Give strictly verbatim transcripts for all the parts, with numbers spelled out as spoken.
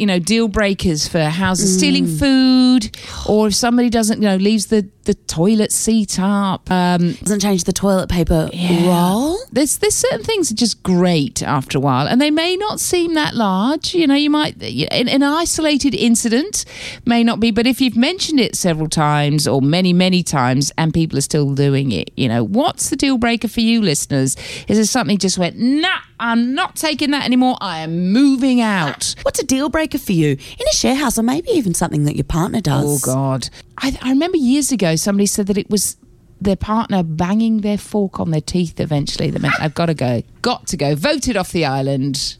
you know, deal breakers for houses mm. stealing food, or if somebody doesn't, you know, leaves the, the toilet seat up. Um, doesn't change the toilet paper yeah. roll. There's, there's certain things that are just great after a while, and they may not seem that large. You know, you might, an, an isolated incident may not be, but if you've mentioned it several times or many, many times and people are still doing it, you know, what's the deal breaker for you, listeners? Is there something just went, nah, I'm not taking that anymore. I am moving out. What's a deal breaker for you in a share house, or maybe even something that your partner does? Oh, God. I, I remember years ago somebody said that it was their partner banging their fork on their teeth eventually that meant I've got to go. Got to go. Voted off the island.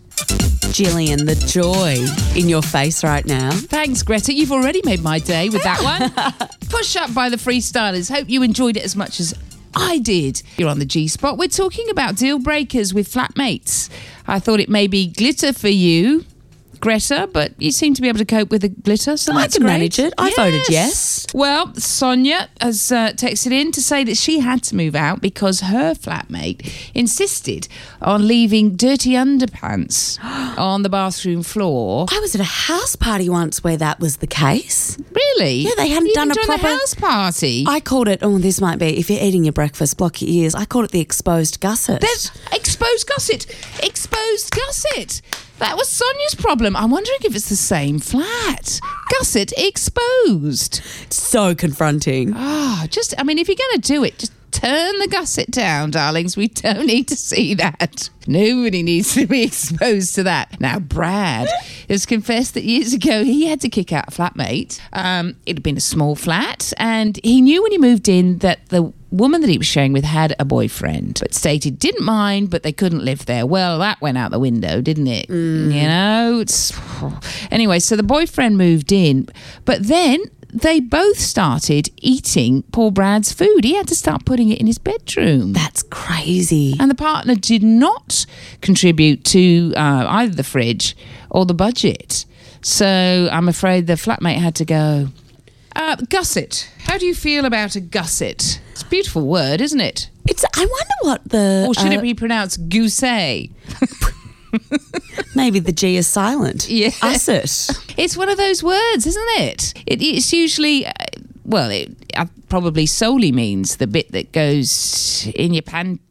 Gillian, the joy in your face right now. Thanks, Greta. You've already made my day with that one. Push Up by the Freestylers. Hope you enjoyed it as much as I did. You're on the G Spot. We're talking about deal breakers with flatmates. I thought it may be glitter for you, Greta, but you seem to be able to cope with the glitter, so I that's can great. manage it. I yes. voted yes. Well, Sonia has uh, texted in to say that she had to move out because her flatmate insisted on leaving dirty underpants on the bathroom floor. I was at a house party once where that was the case. Really? Yeah, they hadn't you done a proper house party. I called it. Oh, this might be if you're eating your breakfast, block your ears. I called it the exposed gusset. There's exposed gusset. Exposed gusset. That was Sonia's problem. I'm wondering if it's the same flat. Gusset exposed. So confronting. Ah, oh, just, I mean, if you're going to do it, just turn the gusset down, darlings. We don't need to see that. Nobody needs to be exposed to that. Now, Brad has confessed that years ago he had to kick out a flatmate. Um, it had been a small flat, and he knew when he moved in that the woman that he was sharing with had a boyfriend, but stated didn't mind, but they couldn't live there. Well, that went out the window, didn't it? Mm. You know, it's... Anyway, so the boyfriend moved in, but then they both started eating poor Brad's food. He had to start putting it in his bedroom. That's crazy. And the partner did not contribute to uh, either the fridge or the budget. So I'm afraid the flatmate had to go. Uh, gusset. How do you feel about a gusset? It's a beautiful word, isn't it? It's. I wonder what the... Or should uh, it be pronounced goosey? Maybe the G is silent. Yeah. Gusset. It's one of those words, isn't it? it it's usually... Uh, well, it uh, probably solely means the bit that goes in your pants,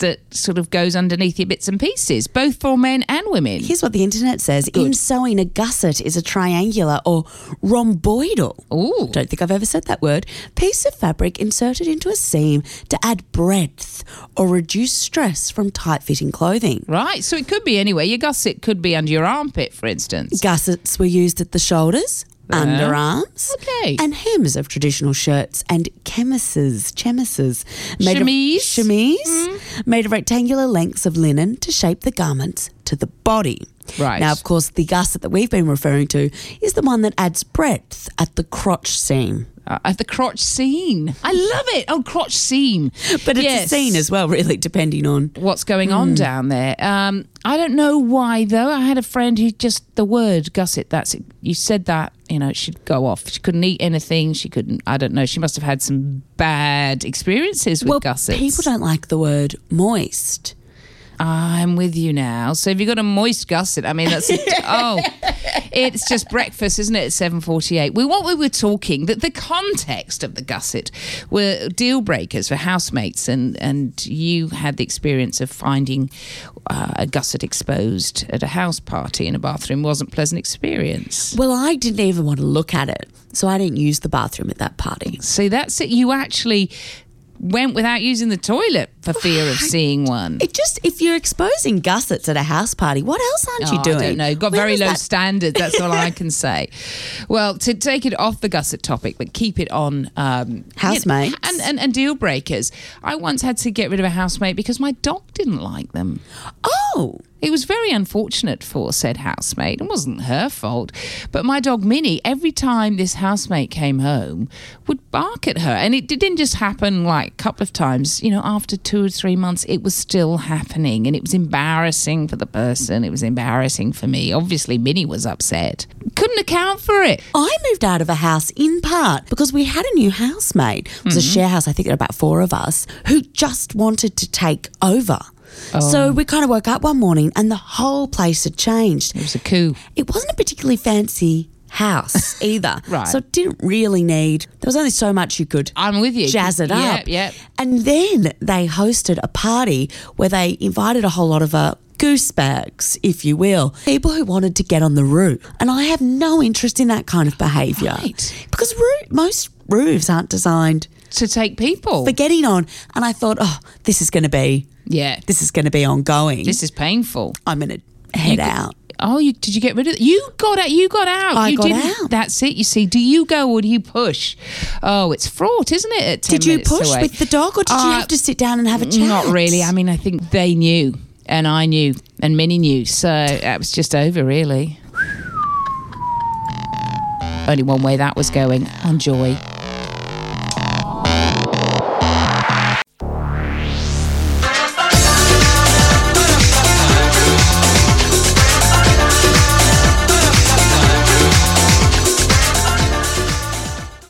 that sort of goes underneath your bits and pieces, both for men and women. Here's what the internet says. Good. In sewing, a gusset is a triangular or rhomboidal, Ooh. don't think I've ever said that word, piece of fabric inserted into a seam to add breadth or reduce stress from tight-fitting clothing. Right, so it could be anywhere. Your gusset could be under your armpit, for instance. Gussets were used at the shoulders, Uh, underarms, okay. and hems of traditional shirts and chemises, chemises, made chemise, of, chemise mm. made of rectangular lengths of linen to shape the garments to the body. Right. Now, of course, the gusset that we've been referring to is the one that adds breadth at the crotch seam. Uh, at the crotch seam. I love it. Oh, crotch seam. But it's yes. a seam as well, really, depending on what's going mm. on down there. Um, I don't know why, though. I had a friend who just, the word gusset, that's it. You said that, you know, she'd go off. She couldn't eat anything. She couldn't, I don't know. She must have had some bad experiences with well, gussets. People don't like the word moist. I'm with you now. So if you've got a moist gusset, I mean, that's... oh, it's just breakfast, isn't it, at seven forty-eight? We, what we were talking, that the context of the gusset were deal breakers for housemates, and, and you had the experience of finding uh, a gusset exposed at a house party in a bathroom. Wasn't a pleasant experience. Well, I didn't even want to look at it, so I didn't use the bathroom at that party. So that's it. You actually... went without using the toilet for fear of seeing one. It just, if you're exposing gussets at a house party, what else aren't oh, you doing? I don't know. Got Where very low that? standards. That's all I can say. Well, to take it off the gusset topic, but keep it on um, housemates you know, and, and, and deal breakers. I once had to get rid of a housemate because my dog didn't like them. Oh. It was very unfortunate for said housemate. It wasn't her fault. But my dog, Minnie, every time this housemate came home, would bark at her. And it didn't just happen like a couple of times. You know, after two or three months, it was still happening. And it was embarrassing for the person. It was embarrassing for me. Obviously, Minnie was upset. Couldn't account for it. I moved out of a house in part because we had a new housemate. It was mm-hmm. a share house, I think there were about four of us, who just wanted to take over. Oh. So we kind of woke up one morning and the whole place had changed. It was a coup. It wasn't a particularly fancy house either. Right. So it didn't really need – there was only so much you could I'm with you. jazz it yep, up. Yep. And then they hosted a party where they invited a whole lot of uh, goosebags, if you will, people who wanted to get on the roof. And I have no interest in that kind of behaviour. Right. Because roo- most roofs aren't designed – to take people. For getting on. And I thought, oh, this is going to be – yeah. This is going to be ongoing. This is painful. I'm going to head you out. Oh, you, did you get rid of it? You got out. You got out. I you got didn't, out. That's it, you see. Do you go or do you push? Oh, it's fraught, isn't it? At did you push away. with the dog or did uh, you have to sit down and have a chat? Not really. I mean, I think they knew and I knew and Minnie knew. So that was just over, really. Only one way that was going. Enjoy.